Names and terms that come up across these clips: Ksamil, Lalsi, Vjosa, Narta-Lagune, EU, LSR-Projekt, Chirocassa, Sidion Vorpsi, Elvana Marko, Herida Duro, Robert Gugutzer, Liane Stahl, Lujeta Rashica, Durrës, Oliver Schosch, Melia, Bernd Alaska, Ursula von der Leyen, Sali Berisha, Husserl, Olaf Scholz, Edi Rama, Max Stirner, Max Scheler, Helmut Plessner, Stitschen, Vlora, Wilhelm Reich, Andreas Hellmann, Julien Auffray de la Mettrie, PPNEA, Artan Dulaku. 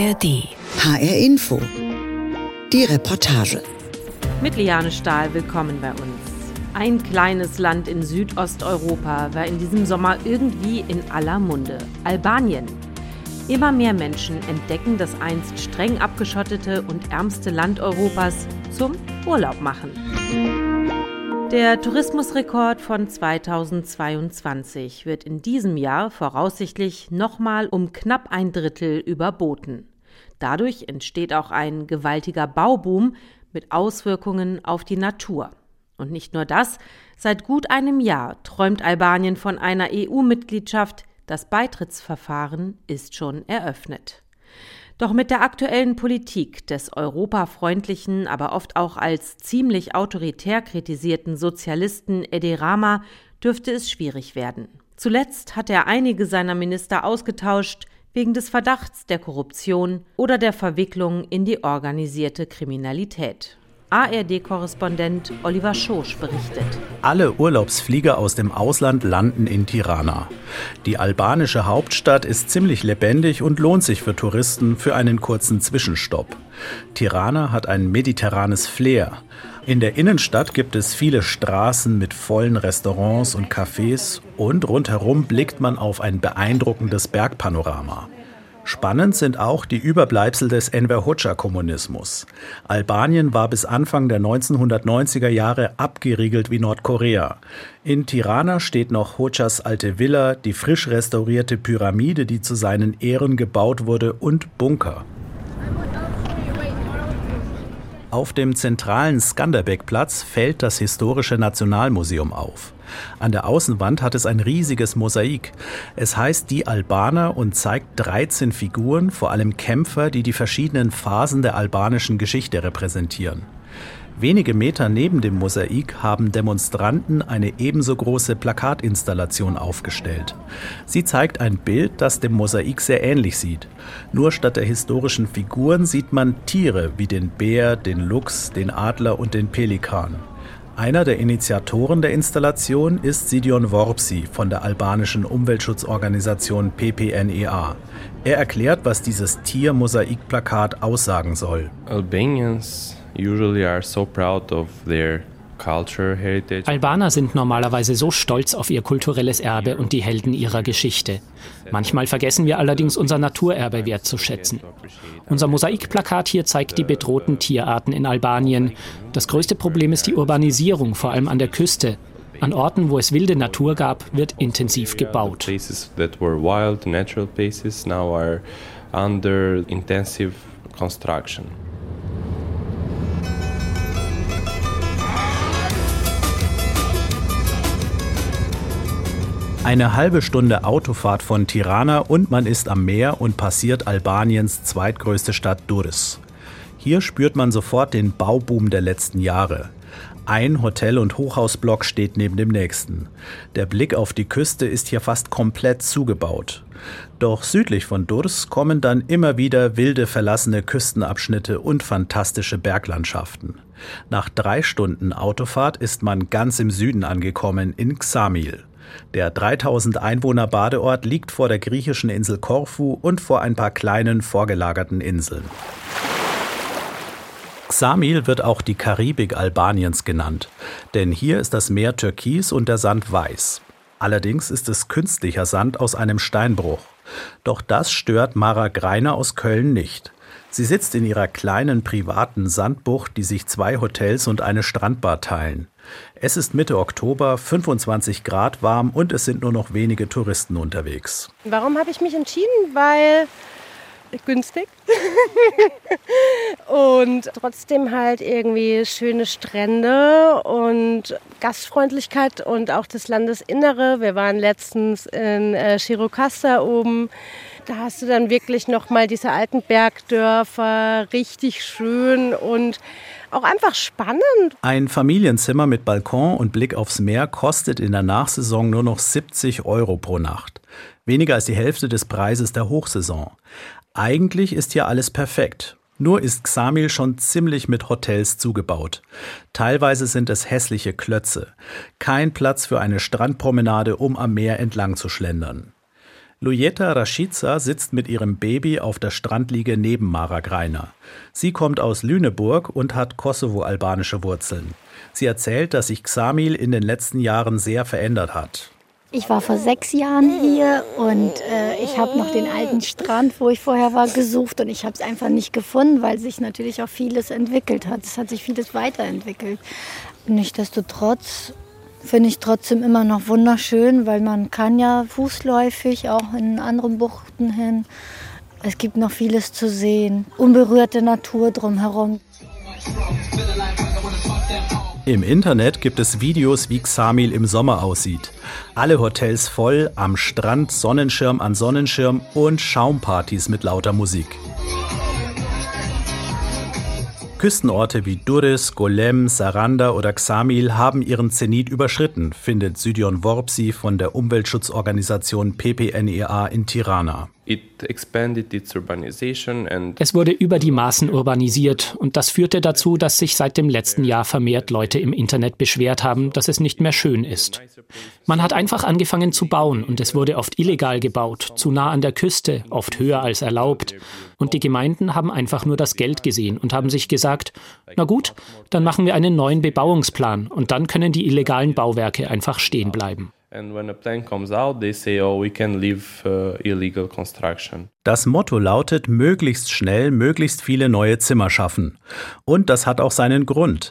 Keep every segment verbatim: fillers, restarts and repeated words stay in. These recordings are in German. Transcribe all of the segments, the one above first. A R D. H R Info. Die Reportage. Mit Liane Stahl willkommen bei uns. Ein kleines Land in Südosteuropa war in diesem Sommer irgendwie in aller Munde. Albanien. Immer mehr Menschen entdecken das einst streng abgeschottete und ärmste Land Europas zum Urlaub machen. Der Tourismusrekord von zweitausendzweiundzwanzig wird in diesem Jahr voraussichtlich nochmal um knapp ein Drittel überboten. Dadurch entsteht auch ein gewaltiger Bauboom mit Auswirkungen auf die Natur. Und nicht nur das, seit gut einem Jahr träumt Albanien von einer E U-Mitgliedschaft. Das Beitrittsverfahren ist schon eröffnet. Doch mit der aktuellen Politik des europafreundlichen, aber oft auch als ziemlich autoritär kritisierten Sozialisten Edi Rama dürfte es schwierig werden. Zuletzt hat er einige seiner Minister ausgetauscht wegen des Verdachts der Korruption oder der Verwicklung in die organisierte Kriminalität. A R D-Korrespondent Oliver Schosch berichtet. Alle Urlaubsflieger aus dem Ausland landen in Tirana. Die albanische Hauptstadt ist ziemlich lebendig und lohnt sich für Touristen für einen kurzen Zwischenstopp. Tirana hat ein mediterranes Flair. In der Innenstadt gibt es viele Straßen mit vollen Restaurants und Cafés und rundherum blickt man auf ein beeindruckendes Bergpanorama. Spannend sind auch die Überbleibsel des Enver Hoxha-Kommunismus. Albanien war bis Anfang der neunzehnhundertneunziger Jahre abgeriegelt wie Nordkorea. In Tirana steht noch Hoxhas alte Villa, die frisch restaurierte Pyramide, die zu seinen Ehren gebaut wurde, und Bunker. Auf dem zentralen Skanderbeg-Platz fällt das historische Nationalmuseum auf. An der Außenwand hat es ein riesiges Mosaik. Es heißt Die Albaner und zeigt dreizehn Figuren, vor allem Kämpfer, die die verschiedenen Phasen der albanischen Geschichte repräsentieren. Wenige Meter neben dem Mosaik haben Demonstranten eine ebenso große Plakatinstallation aufgestellt. Sie zeigt ein Bild, das dem Mosaik sehr ähnlich sieht. Nur statt der historischen Figuren sieht man Tiere wie den Bär, den Luchs, den Adler und den Pelikan. Einer der Initiatoren der Installation ist Sidion Vorpsi von der albanischen Umweltschutzorganisation P P N E A. Er erklärt, was dieses Tier-Mosaik-Plakat aussagen soll. Albanians usually are so proud of their culture heritage. Albaner sind normalerweise so stolz auf ihr kulturelles Erbe und die Helden ihrer Geschichte. Manchmal vergessen wir allerdings unser Naturerbe wertzuschätzen. Unser Mosaikplakat hier zeigt die bedrohten Tierarten in Albanien. Das größte Problem ist die Urbanisierung, vor allem an der Küste. An Orten, wo es wilde Natur gab, wird intensiv gebaut. Eine halbe Stunde Autofahrt von Tirana und man ist am Meer und passiert Albaniens zweitgrößte Stadt Durrës. Hier spürt man sofort den Bauboom der letzten Jahre. Ein Hotel- und Hochhausblock steht neben dem nächsten. Der Blick auf die Küste ist hier fast komplett zugebaut. Doch südlich von Durrës kommen dann immer wieder wilde, verlassene Küstenabschnitte und fantastische Berglandschaften. Nach drei Stunden Autofahrt ist man ganz im Süden angekommen, in Ksamil. Der dreitausend-Einwohner-Badeort liegt vor der griechischen Insel Korfu und vor ein paar kleinen vorgelagerten Inseln. Ksamil wird auch die Karibik Albaniens genannt, denn hier ist das Meer türkis und der Sand weiß. Allerdings ist es künstlicher Sand aus einem Steinbruch. Doch das stört Mara Greiner aus Köln nicht. Sie sitzt in ihrer kleinen privaten Sandbucht, die sich zwei Hotels und eine Strandbar teilen. Es ist Mitte Oktober, fünfundzwanzig Grad warm und es sind nur noch wenige Touristen unterwegs. Warum habe ich mich entschieden? Weil günstig und trotzdem halt irgendwie schöne Strände und Gastfreundlichkeit und auch das Landesinnere. Wir waren letztens in Chirocassa oben. Da hast du dann wirklich nochmal diese alten Bergdörfer, richtig schön und auch einfach spannend. Ein Familienzimmer mit Balkon und Blick aufs Meer kostet in der Nachsaison nur noch siebzig Euro pro Nacht. Weniger als die Hälfte des Preises der Hochsaison. Eigentlich ist hier alles perfekt. Nur ist Ksamil schon ziemlich mit Hotels zugebaut. Teilweise sind es hässliche Klötze. Kein Platz für eine Strandpromenade, um am Meer entlang zu schlendern. Lujeta Rashica sitzt mit ihrem Baby auf der Strandliege neben Mara Greiner. Sie kommt aus Lüneburg und hat kosovo-albanische Wurzeln. Sie erzählt, dass sich Ksamil in den letzten Jahren sehr verändert hat. Ich war vor sechs Jahren hier und äh, ich habe noch den alten Strand, wo ich vorher war, gesucht und ich habe es einfach nicht gefunden, weil sich natürlich auch vieles entwickelt hat. Es hat sich vieles weiterentwickelt. Nichtsdestotrotz finde ich trotzdem immer noch wunderschön, weil man kann ja fußläufig auch in anderen Buchten hin. Es gibt noch vieles zu sehen, unberührte Natur drumherum. Im Internet gibt es Videos, wie Ksamil im Sommer aussieht. Alle Hotels voll, am Strand Sonnenschirm an Sonnenschirm und Schaumpartys mit lauter Musik. Küstenorte wie Durrës, Golem, Saranda oder Ksamil haben ihren Zenit überschritten, findet Sidion Vorpsi von der Umweltschutzorganisation P P N E A in Tirana. Es wurde über die Maßen urbanisiert und das führte dazu, dass sich seit dem letzten Jahr vermehrt Leute im Internet beschwert haben, dass es nicht mehr schön ist. Man hat einfach angefangen zu bauen und es wurde oft illegal gebaut, zu nah an der Küste, oft höher als erlaubt. Und die Gemeinden haben einfach nur das Geld gesehen und haben sich gesagt, na gut, dann machen wir einen neuen Bebauungsplan und dann können die illegalen Bauwerke einfach stehen bleiben. Das Motto lautet, möglichst schnell, möglichst viele neue Zimmer schaffen. Und das hat auch seinen Grund.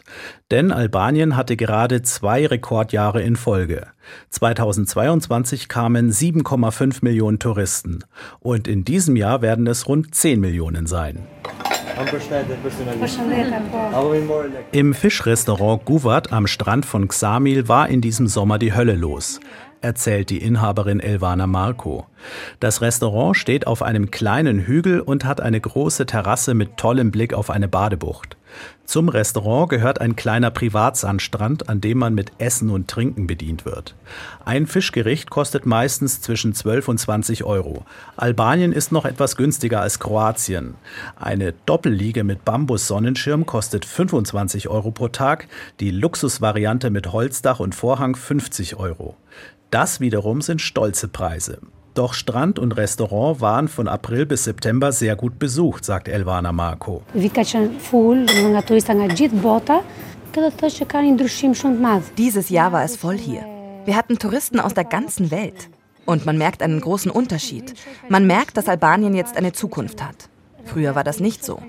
Denn Albanien hatte gerade zwei Rekordjahre in Folge. zweitausendzweiundzwanzig kamen sieben Komma fünf Millionen Touristen. Und in diesem Jahr werden es rund zehn Millionen sein. Im Fischrestaurant Guvat am Strand von Ksamil war in diesem Sommer die Hölle los, erzählt die Inhaberin Elvana Marko. Das Restaurant steht auf einem kleinen Hügel und hat eine große Terrasse mit tollem Blick auf eine Badebucht. Zum Restaurant gehört ein kleiner Privatsandstrand, an dem man mit Essen und Trinken bedient wird. Ein Fischgericht kostet meistens zwischen zwölf und zwanzig Euro. Albanien ist noch etwas günstiger als Kroatien. Eine Doppelliege mit Bambussonnenschirm kostet fünfundzwanzig Euro pro Tag, die Luxusvariante mit Holzdach und Vorhang fünfzig Euro. Das wiederum sind stolze Preise. Doch Strand und Restaurant waren von April bis September sehr gut besucht, sagt Elvana Marko. Dieses Jahr war es voll hier. Wir hatten Touristen aus der ganzen Welt. Und man merkt einen großen Unterschied. Man merkt, dass Albanien jetzt eine Zukunft hat. Früher war das nicht so.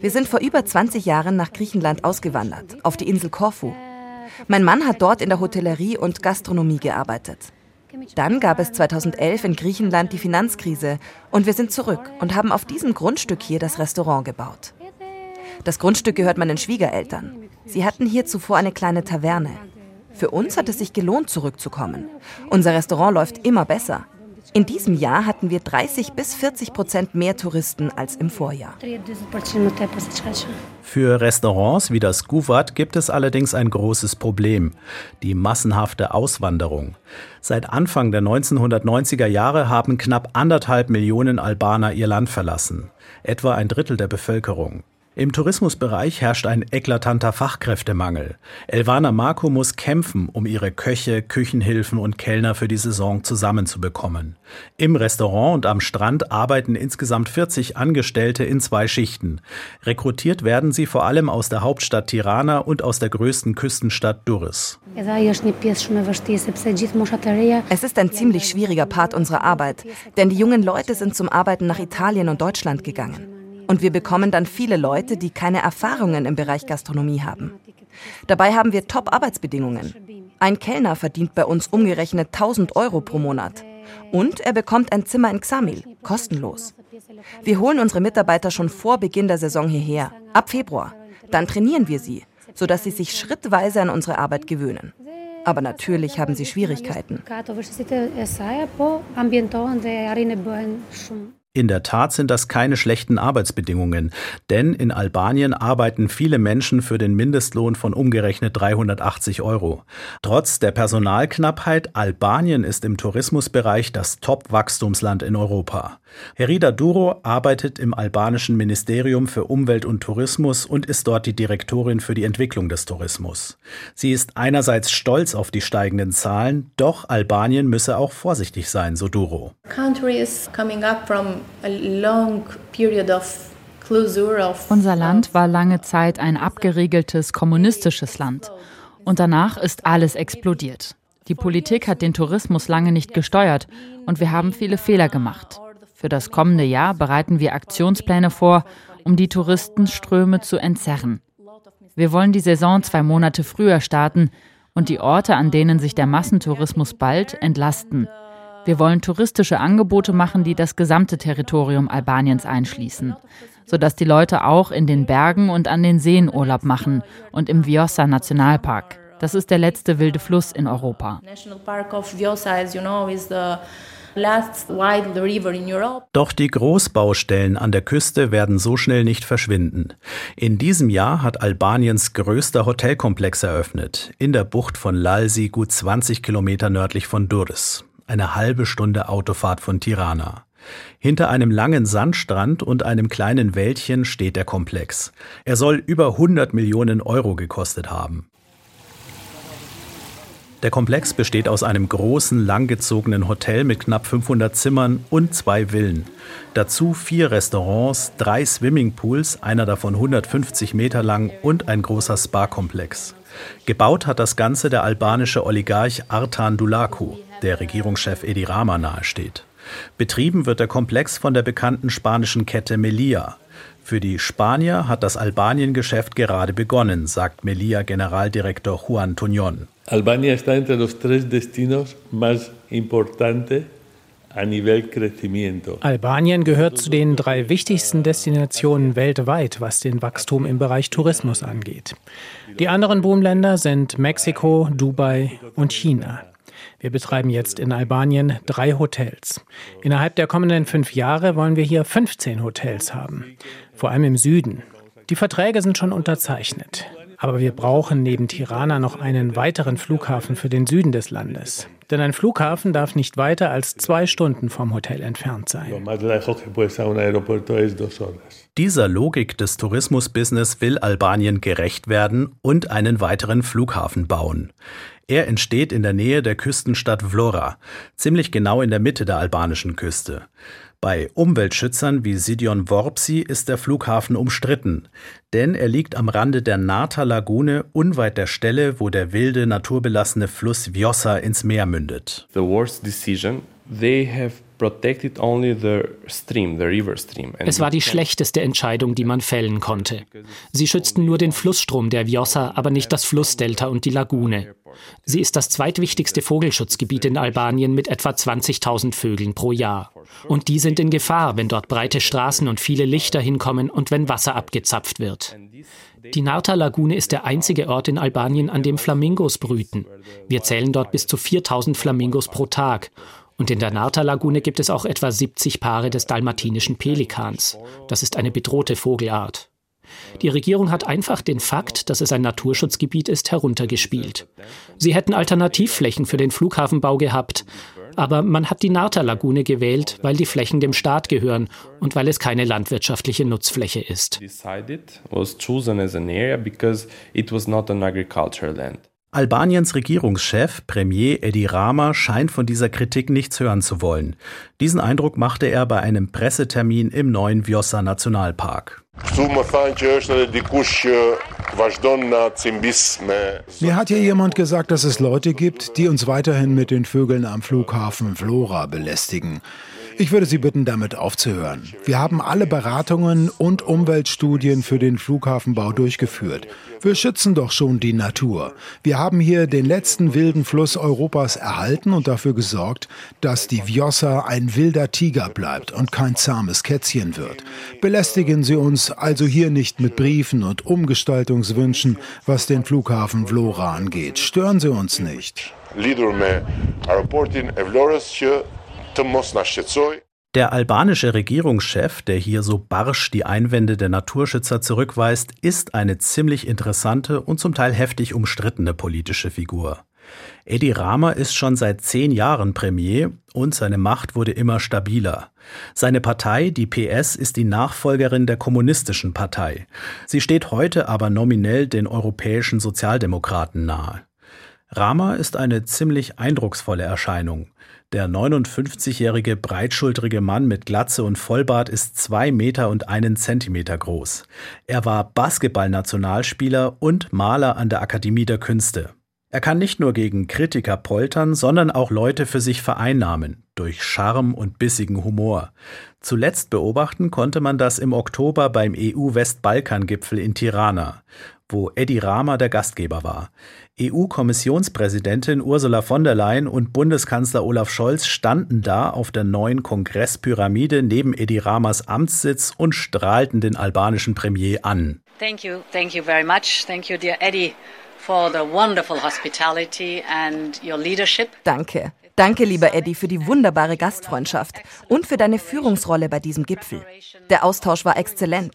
Wir sind vor über zwanzig Jahren nach Griechenland ausgewandert, auf die Insel Korfu. Mein Mann hat dort in der Hotellerie und Gastronomie gearbeitet. Dann gab es zweitausendelf in Griechenland die Finanzkrise und wir sind zurück und haben auf diesem Grundstück hier das Restaurant gebaut. Das Grundstück gehört meinen Schwiegereltern. Sie hatten hier zuvor eine kleine Taverne. Für uns hat es sich gelohnt, zurückzukommen. Unser Restaurant läuft immer besser. In diesem Jahr hatten wir dreißig bis vierzig Prozent mehr Touristen als im Vorjahr. Für Restaurants wie das Guvat gibt es allerdings ein großes Problem: die massenhafte Auswanderung. Seit Anfang der neunzehnhundertneunziger Jahre haben knapp anderthalb Millionen Albaner ihr Land verlassen, etwa ein Drittel der Bevölkerung. Im Tourismusbereich herrscht ein eklatanter Fachkräftemangel. Elvana Marko muss kämpfen, um ihre Köche, Küchenhilfen und Kellner für die Saison zusammenzubekommen. Im Restaurant und am Strand arbeiten insgesamt vierzig Angestellte in zwei Schichten. Rekrutiert werden sie vor allem aus der Hauptstadt Tirana und aus der größten Küstenstadt Durrës. Es ist ein ziemlich schwieriger Part unserer Arbeit, denn die jungen Leute sind zum Arbeiten nach Italien und Deutschland gegangen. Und wir bekommen dann viele Leute, die keine Erfahrungen im Bereich Gastronomie haben. Dabei haben wir Top-Arbeitsbedingungen. Ein Kellner verdient bei uns umgerechnet tausend Euro pro Monat. Und er bekommt ein Zimmer in Ksamil, kostenlos. Wir holen unsere Mitarbeiter schon vor Beginn der Saison hierher, ab Februar. Dann trainieren wir sie, sodass sie sich schrittweise an unsere Arbeit gewöhnen. Aber natürlich haben sie Schwierigkeiten. In der Tat sind das keine schlechten Arbeitsbedingungen, denn in Albanien arbeiten viele Menschen für den Mindestlohn von umgerechnet dreihundertachtzig Euro. Trotz der Personalknappheit, Albanien ist im Tourismusbereich das Top-Wachstumsland in Europa. Herida Duro arbeitet im albanischen Ministerium für Umwelt und Tourismus und ist dort die Direktorin für die Entwicklung des Tourismus. Sie ist einerseits stolz auf die steigenden Zahlen, doch Albanien müsse auch vorsichtig sein, so Duro. Unser Land war lange Zeit ein abgeriegeltes kommunistisches Land. Und danach ist alles explodiert. Die Politik hat den Tourismus lange nicht gesteuert und wir haben viele Fehler gemacht. Für das kommende Jahr bereiten wir Aktionspläne vor, um die Touristenströme zu entzerren. Wir wollen die Saison zwei Monate früher starten und die Orte, an denen sich der Massentourismus bald, entlasten. Wir wollen touristische Angebote machen, die das gesamte Territorium Albaniens einschließen, sodass die Leute auch in den Bergen und an den Seen Urlaub machen und im Vjosa Nationalpark. Das ist der letzte wilde Fluss in Europa. Doch die Großbaustellen an der Küste werden so schnell nicht verschwinden. In diesem Jahr hat Albaniens größter Hotelkomplex eröffnet, in der Bucht von Lalsi, gut zwanzig Kilometer nördlich von Durrës. Eine halbe Stunde Autofahrt von Tirana. Hinter einem langen Sandstrand und einem kleinen Wäldchen steht der Komplex. Er soll über hundert Millionen Euro gekostet haben. Der Komplex besteht aus einem großen, langgezogenen Hotel mit knapp fünfhundert Zimmern und zwei Villen. Dazu vier Restaurants, drei Swimmingpools, einer davon hundertfünfzig Meter lang und ein großer Spa-Komplex. Gebaut hat das Ganze der albanische Oligarch Artan Dulaku, der Regierungschef Edi Rama nahesteht. Betrieben wird der Komplex von der bekannten spanischen Kette Melia. Für die Spanier hat das Albanien-Geschäft gerade begonnen, sagt Melia-Generaldirektor Juan Tuñón. Albania está entre los tres destinos más importantes. Albanien gehört zu den drei wichtigsten Destinationen weltweit, was den Wachstum im Bereich Tourismus angeht. Die anderen Boomländer sind Mexiko, Dubai und China. Wir betreiben jetzt in Albanien drei Hotels. Innerhalb der kommenden fünf Jahre wollen wir hier fünfzehn Hotels haben, vor allem im Süden. Die Verträge sind schon unterzeichnet. Aber wir brauchen neben Tirana noch einen weiteren Flughafen für den Süden des Landes. Denn ein Flughafen darf nicht weiter als zwei Stunden vom Hotel entfernt sein. Dieser Logik des Tourismusbusiness will Albanien gerecht werden und einen weiteren Flughafen bauen. Er entsteht in der Nähe der Küstenstadt Vlora, ziemlich genau in der Mitte der albanischen Küste. Bei Umweltschützern wie Sidion Vorpsi ist der Flughafen umstritten, denn er liegt am Rande der Narta-Lagune unweit der Stelle, wo der wilde, naturbelassene Fluss Vjosa ins Meer mündet. Es war die schlechteste Entscheidung, die man fällen konnte. Sie schützten nur den Flussstrom der Vjosa, aber nicht das Flussdelta und die Lagune. Sie ist das zweitwichtigste Vogelschutzgebiet in Albanien mit etwa zwanzigtausend Vögeln pro Jahr. Und die sind in Gefahr, wenn dort breite Straßen und viele Lichter hinkommen und wenn Wasser abgezapft wird. Die Narta-Lagune ist der einzige Ort in Albanien, an dem Flamingos brüten. Wir zählen dort bis zu viertausend Flamingos pro Tag. Und in der Narta-Lagune gibt es auch etwa siebzig Paare des dalmatinischen Pelikans. Das ist eine bedrohte Vogelart. Die Regierung hat einfach den Fakt, dass es ein Naturschutzgebiet ist, heruntergespielt. Sie hätten Alternativflächen für den Flughafenbau gehabt, aber man hat die Narta-Lagune gewählt, weil die Flächen dem Staat gehören und weil es keine landwirtschaftliche Nutzfläche ist. Albaniens Regierungschef, Premier Edi Rama, scheint von dieser Kritik nichts hören zu wollen. Diesen Eindruck machte er bei einem Pressetermin im neuen Vjosa Nationalpark. Mir hat hier jemand gesagt, dass es Leute gibt, die uns weiterhin mit den Vögeln am Flughafen Vlora belästigen. Ich würde Sie bitten, damit aufzuhören. Wir haben alle Beratungen und Umweltstudien für den Flughafenbau durchgeführt. Wir schützen doch schon die Natur. Wir haben hier den letzten wilden Fluss Europas erhalten und dafür gesorgt, dass die Vjosa ein wilder Tiger bleibt und kein zahmes Kätzchen wird. Belästigen Sie uns also hier nicht mit Briefen und Umgestaltungswünschen, was den Flughafen Vlora angeht. Stören Sie uns nicht. Der albanische Regierungschef, der hier so barsch die Einwände der Naturschützer zurückweist, ist eine ziemlich interessante und zum Teil heftig umstrittene politische Figur. Edi Rama ist schon seit zehn Jahren Premier und seine Macht wurde immer stabiler. Seine Partei, die P S, ist die Nachfolgerin der Kommunistischen Partei. Sie steht heute aber nominell den europäischen Sozialdemokraten nahe. Rama ist eine ziemlich eindrucksvolle Erscheinung. Der neunundfünfzigjährige, breitschultrige Mann mit Glatze und Vollbart ist zwei Meter und einen Zentimeter groß. Er war Basketballnationalspieler und Maler an der Akademie der Künste. Er kann nicht nur gegen Kritiker poltern, sondern auch Leute für sich vereinnahmen, durch Charme und bissigen Humor. Zuletzt beobachten konnte man das im Oktober beim E U-Westbalkan-Gipfel in Tirana, wo Edi Rama der Gastgeber war. E U-Kommissionspräsidentin Ursula von der Leyen und Bundeskanzler Olaf Scholz standen da auf der neuen Kongresspyramide neben Edi Ramas Amtssitz und strahlten den albanischen Premier an. Thank you, thank you very much. Thank you, dear Edi, for the wonderful hospitality and your leadership. Danke. Danke, lieber Edi, für die wunderbare Gastfreundschaft und für deine Führungsrolle bei diesem Gipfel. Der Austausch war exzellent.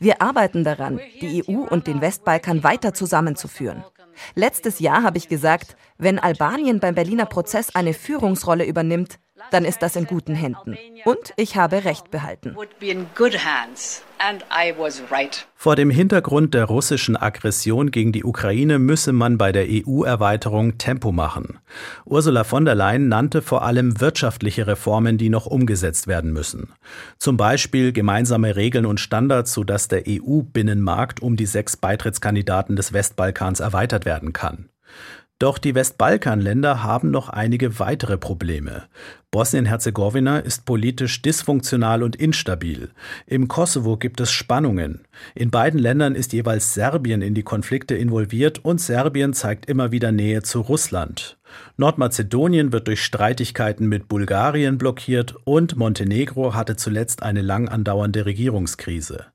Wir arbeiten daran, die E U und den Westbalkan weiter zusammenzuführen. Letztes Jahr habe ich gesagt, wenn Albanien beim Berliner Prozess eine Führungsrolle übernimmt, dann ist das in guten Händen. Und ich habe Recht behalten. Vor dem Hintergrund der russischen Aggression gegen die Ukraine müsse man bei der E U-Erweiterung Tempo machen. Ursula von der Leyen nannte vor allem wirtschaftliche Reformen, die noch umgesetzt werden müssen. Zum Beispiel gemeinsame Regeln und Standards, sodass der E U-Binnenmarkt um die sechs Beitrittskandidaten des Westbalkans erweitert werden kann. Doch die Westbalkanländer haben noch einige weitere Probleme. Bosnien-Herzegowina ist politisch dysfunktional und instabil. Im Kosovo gibt es Spannungen. In beiden Ländern ist jeweils Serbien in die Konflikte involviert und Serbien zeigt immer wieder Nähe zu Russland. Nordmazedonien wird durch Streitigkeiten mit Bulgarien blockiert und Montenegro hatte zuletzt eine lang andauernde Regierungskrise.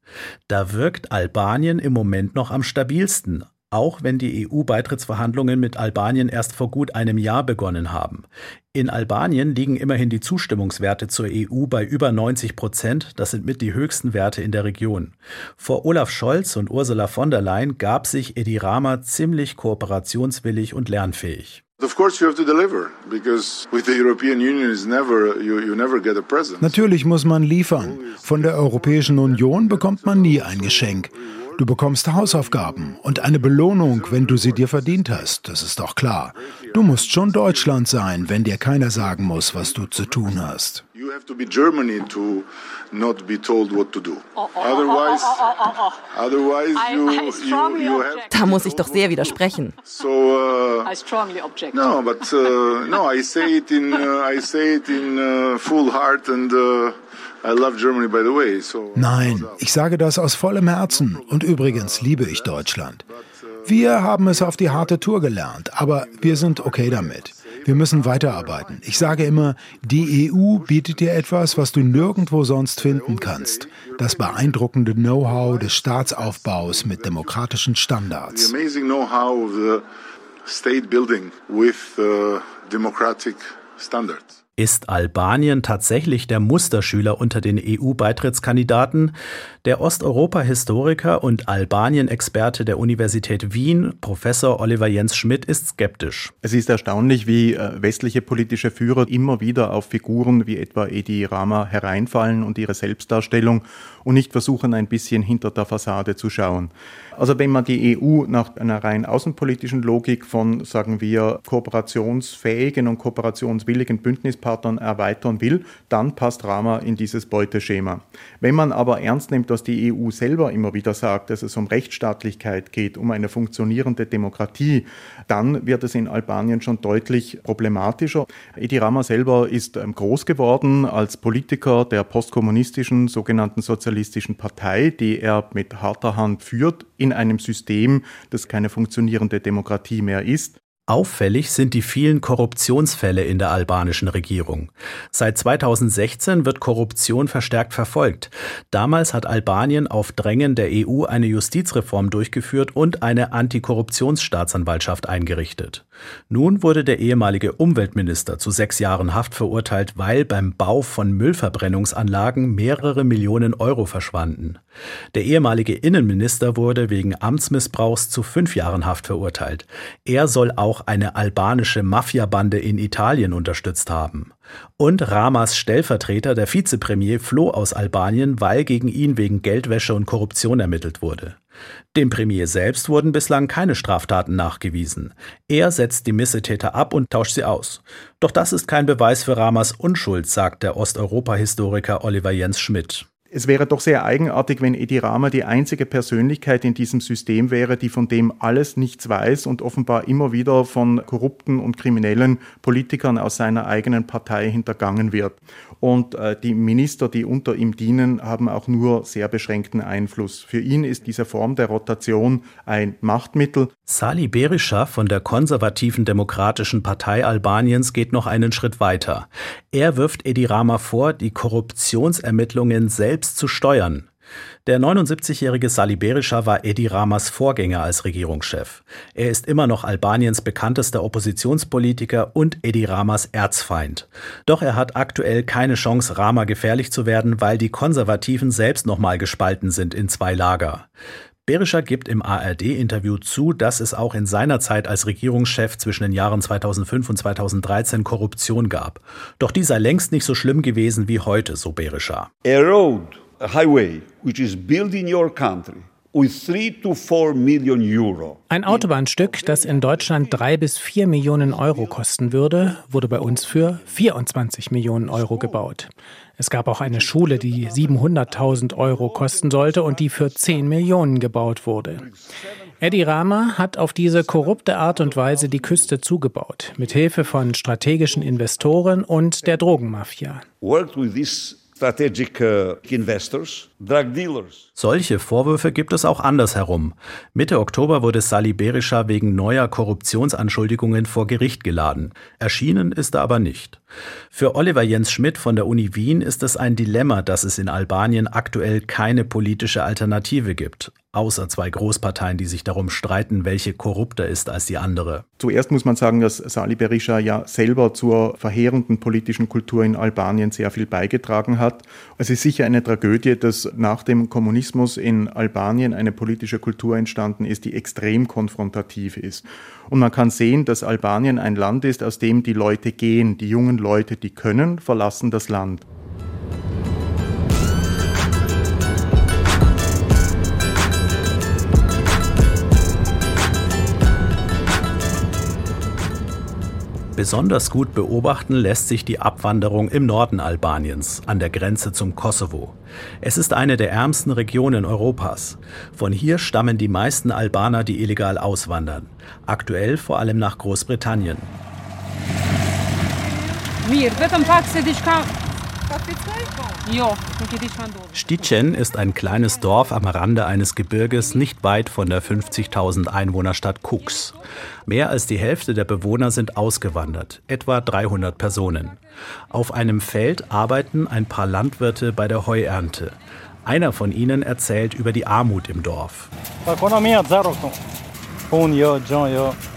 Da wirkt Albanien im Moment noch am stabilsten. Auch wenn die E U-Beitrittsverhandlungen mit Albanien erst vor gut einem Jahr begonnen haben. In Albanien liegen immerhin die Zustimmungswerte zur E U bei über neunzig Prozent, das sind mit die höchsten Werte in der Region. Vor Olaf Scholz und Ursula von der Leyen gab sich Edi Rama ziemlich kooperationswillig und lernfähig. Natürlich muss man liefern. Von der Europäischen Union bekommt man nie ein Geschenk. Du bekommst Hausaufgaben und eine Belohnung, wenn du sie dir verdient hast, das ist doch klar. Du musst schon Deutschland sein, wenn dir keiner sagen muss, was du zu tun hast. Da muss ich doch sehr widersprechen. No, but uh, no, I say it in uh, I say it in uh, full heart and uh, I love Germany by the way. So Nein, ich sage das aus vollem Herzen und übrigens liebe ich Deutschland. Wir haben es auf die harte Tour gelernt, aber wir sind okay damit. Wir müssen weiterarbeiten. Ich sage immer, die E U bietet dir etwas, was du nirgendwo sonst finden kannst. Das beeindruckende Know-how des Staatsaufbaus mit demokratischen Standards. State building with uh, democratic standards. Ist Albanien tatsächlich der Musterschüler unter den E U-Beitrittskandidaten? Der Osteuropa-Historiker und Albanien-Experte der Universität Wien, Professor Oliver Jens Schmitt, ist skeptisch. Es ist erstaunlich, wie westliche politische Führer immer wieder auf Figuren wie etwa Edi Rama hereinfallen und ihre Selbstdarstellung und nicht versuchen, ein bisschen hinter der Fassade zu schauen. Also wenn man die E U nach einer rein außenpolitischen Logik von, sagen wir, kooperationsfähigen und kooperationswilligen Bündnispartnern erweitern will, dann passt Rama in dieses Beuteschema. Wenn man aber ernst nimmt, dass die E U selber immer wieder sagt, dass es um Rechtsstaatlichkeit geht, um eine funktionierende Demokratie, dann wird es in Albanien schon deutlich problematischer. Edi Rama selber ist groß geworden als Politiker der postkommunistischen, sogenannten sozialistischen Partei, die er mit harter Hand führt, in einem System, das keine funktionierende Demokratie mehr ist. Auffällig sind die vielen Korruptionsfälle in der albanischen Regierung. Seit zweitausendsechzehn wird Korruption verstärkt verfolgt. Damals hat Albanien auf Drängen der E U eine Justizreform durchgeführt und eine Antikorruptionsstaatsanwaltschaft eingerichtet. Nun wurde der ehemalige Umweltminister zu sechs Jahren Haft verurteilt, weil beim Bau von Müllverbrennungsanlagen mehrere Millionen Euro verschwanden. Der ehemalige Innenminister wurde wegen Amtsmissbrauchs zu fünf Jahren Haft verurteilt. Er soll auch eine albanische Mafiabande in Italien unterstützt haben. Und Ramas Stellvertreter, der Vizepremier, floh aus Albanien, weil gegen ihn wegen Geldwäsche und Korruption ermittelt wurde. Dem Premier selbst wurden bislang keine Straftaten nachgewiesen. Er setzt die Missetäter ab und tauscht sie aus. Doch das ist kein Beweis für Ramas Unschuld, sagt der Osteuropa-Historiker Oliver Jens Schmitt. Es wäre doch sehr eigenartig, wenn Edi Rama die einzige Persönlichkeit in diesem System wäre, die von dem alles nichts weiß und offenbar immer wieder von korrupten und kriminellen Politikern aus seiner eigenen Partei hintergangen wird. Und äh, die Minister, die unter ihm dienen, haben auch nur sehr beschränkten Einfluss. Für ihn ist diese Form der Rotation ein Machtmittel. Sali Berisha von der konservativen Demokratischen Partei Albaniens geht noch einen Schritt weiter. Er wirft Edi Rama vor, die Korruptionsermittlungen selbst zu steuern. Der neunundsiebzigjährige Sali Berisha war Edi Ramas Vorgänger als Regierungschef. Er ist immer noch Albaniens bekanntester Oppositionspolitiker und Edi Ramas Erzfeind. Doch er hat aktuell keine Chance, Rama gefährlich zu werden, weil die Konservativen selbst nochmal gespalten sind in zwei Lager. Berisha gibt im A R D-Interview zu, dass es auch in seiner Zeit als Regierungschef zwischen den Jahren zweitausendfünf und zweitausenddreizehn Korruption gab. Doch die sei längst nicht so schlimm gewesen wie heute, so Berisha. A road, a highway, which is built in your country. Ein Autobahnstück, das in Deutschland drei bis vier Millionen Euro kosten würde, wurde bei uns für vierundzwanzig Millionen Euro gebaut. Es gab auch eine Schule, die siebenhunderttausend Euro kosten sollte und die für zehn Millionen gebaut wurde. Edi Rama hat auf diese korrupte Art und Weise die Küste zugebaut, mit Hilfe von strategischen Investoren und der Drogenmafia. Solche Vorwürfe gibt es auch andersherum. Mitte Oktober wurde Sali Berisha wegen neuer Korruptionsanschuldigungen vor Gericht geladen. Erschienen ist er aber nicht. Für Oliver Jens Schmitt von der Uni Wien ist es ein Dilemma, dass es in Albanien aktuell keine politische Alternative gibt. Außer zwei Großparteien, die sich darum streiten, welche korrupter ist als die andere. Zuerst muss man sagen, dass Sali Berisha ja selber zur verheerenden politischen Kultur in Albanien sehr viel beigetragen hat. Es ist sicher eine Tragödie, dass nach dem Kommunismus in Albanien eine politische Kultur entstanden ist, die extrem konfrontativ ist. Und man kann sehen, dass Albanien ein Land ist, aus dem die Leute gehen. Die jungen Leute, die können, verlassen das Land. Besonders gut beobachten lässt sich die Abwanderung im Norden Albaniens, an der Grenze zum Kosovo. Es ist eine der ärmsten Regionen Europas. Von hier stammen die meisten Albaner, die illegal auswandern. Aktuell vor allem nach Großbritannien. Stitschen ist ein kleines Dorf am Rande eines Gebirges, nicht weit von der fünfzigtausend Einwohnerstadt Kux. Mehr als die Hälfte der Bewohner sind ausgewandert, etwa dreihundert Personen. Auf einem Feld arbeiten ein paar Landwirte bei der Heuernte. Einer von ihnen erzählt über die Armut im Dorf.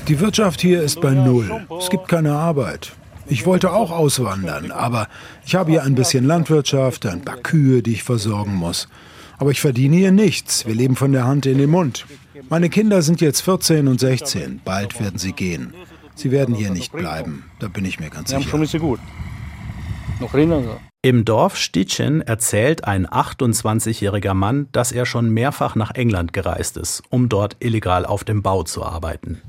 Die Wirtschaft hier ist bei Null. Es gibt keine Arbeit. Ich wollte auch auswandern, aber ich habe hier ein bisschen Landwirtschaft, ein paar Kühe, die ich versorgen muss. Aber ich verdiene hier nichts, wir leben von der Hand in den Mund. Meine Kinder sind jetzt vierzehn und sechzehn, bald werden sie gehen. Sie werden hier nicht bleiben, da bin ich mir ganz sicher. Im Dorf Stitschen erzählt ein achtundzwanzigjähriger Mann, dass er schon mehrfach nach England gereist ist, um dort illegal auf dem Bau zu arbeiten.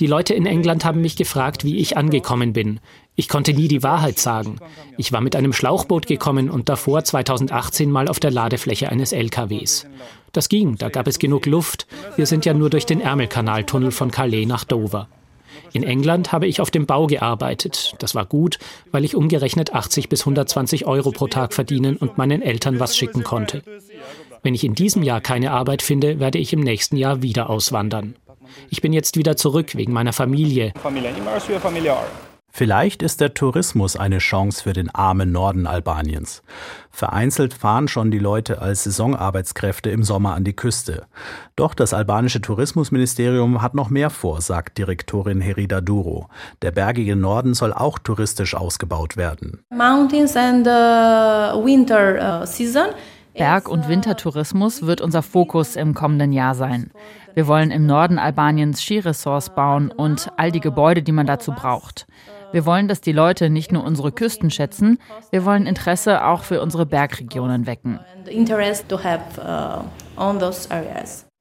Die Leute in England haben mich gefragt, wie ich angekommen bin. Ich konnte nie die Wahrheit sagen. Ich war mit einem Schlauchboot gekommen und davor zweitausendachtzehn mal auf der Ladefläche eines L K Ws. Das ging, da gab es genug Luft. Wir sind ja nur durch den Ärmelkanaltunnel von Calais nach Dover. In England habe ich auf dem Bau gearbeitet. Das war gut, weil ich umgerechnet achtzig bis hundertzwanzig Euro pro Tag verdienen und meinen Eltern was schicken konnte. Wenn ich in diesem Jahr keine Arbeit finde, werde ich im nächsten Jahr wieder auswandern. Ich bin jetzt wieder zurück wegen meiner Familie. Vielleicht ist der Tourismus eine Chance für den armen Norden Albaniens. Vereinzelt fahren schon die Leute als Saisonarbeitskräfte im Sommer an die Küste. Doch das albanische Tourismusministerium hat noch mehr vor, sagt Direktorin Herida Duro. Der bergige Norden soll auch touristisch ausgebaut werden. Mountains and uh, winter uh, season. Berg- und Wintertourismus wird unser Fokus im kommenden Jahr sein. Wir wollen im Norden Albaniens Skiresorts bauen und all die Gebäude, die man dazu braucht. Wir wollen, dass die Leute nicht nur unsere Küsten schätzen, wir wollen Interesse auch für unsere Bergregionen wecken.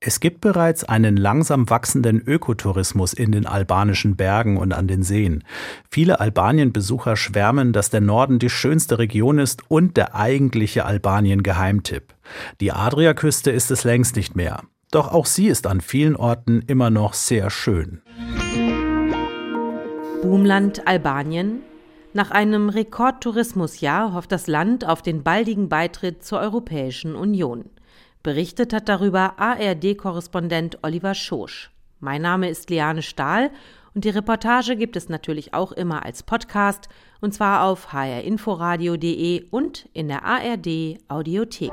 Es gibt bereits einen langsam wachsenden Ökotourismus in den albanischen Bergen und an den Seen. Viele Albanien-Besucher schwärmen, dass der Norden die schönste Region ist und der eigentliche Albanien-Geheimtipp. Die Adriaküste ist es längst nicht mehr. Doch auch sie ist an vielen Orten immer noch sehr schön. Boomland Albanien. Nach einem Rekordtourismusjahr hofft das Land auf den baldigen Beitritt zur Europäischen Union. Berichtet hat darüber A R D-Korrespondent Oliver Schosch. Mein Name ist Liane Stahl und die Reportage gibt es natürlich auch immer als Podcast, und zwar auf h r info radio punkt d e und in der A R D Audiothek.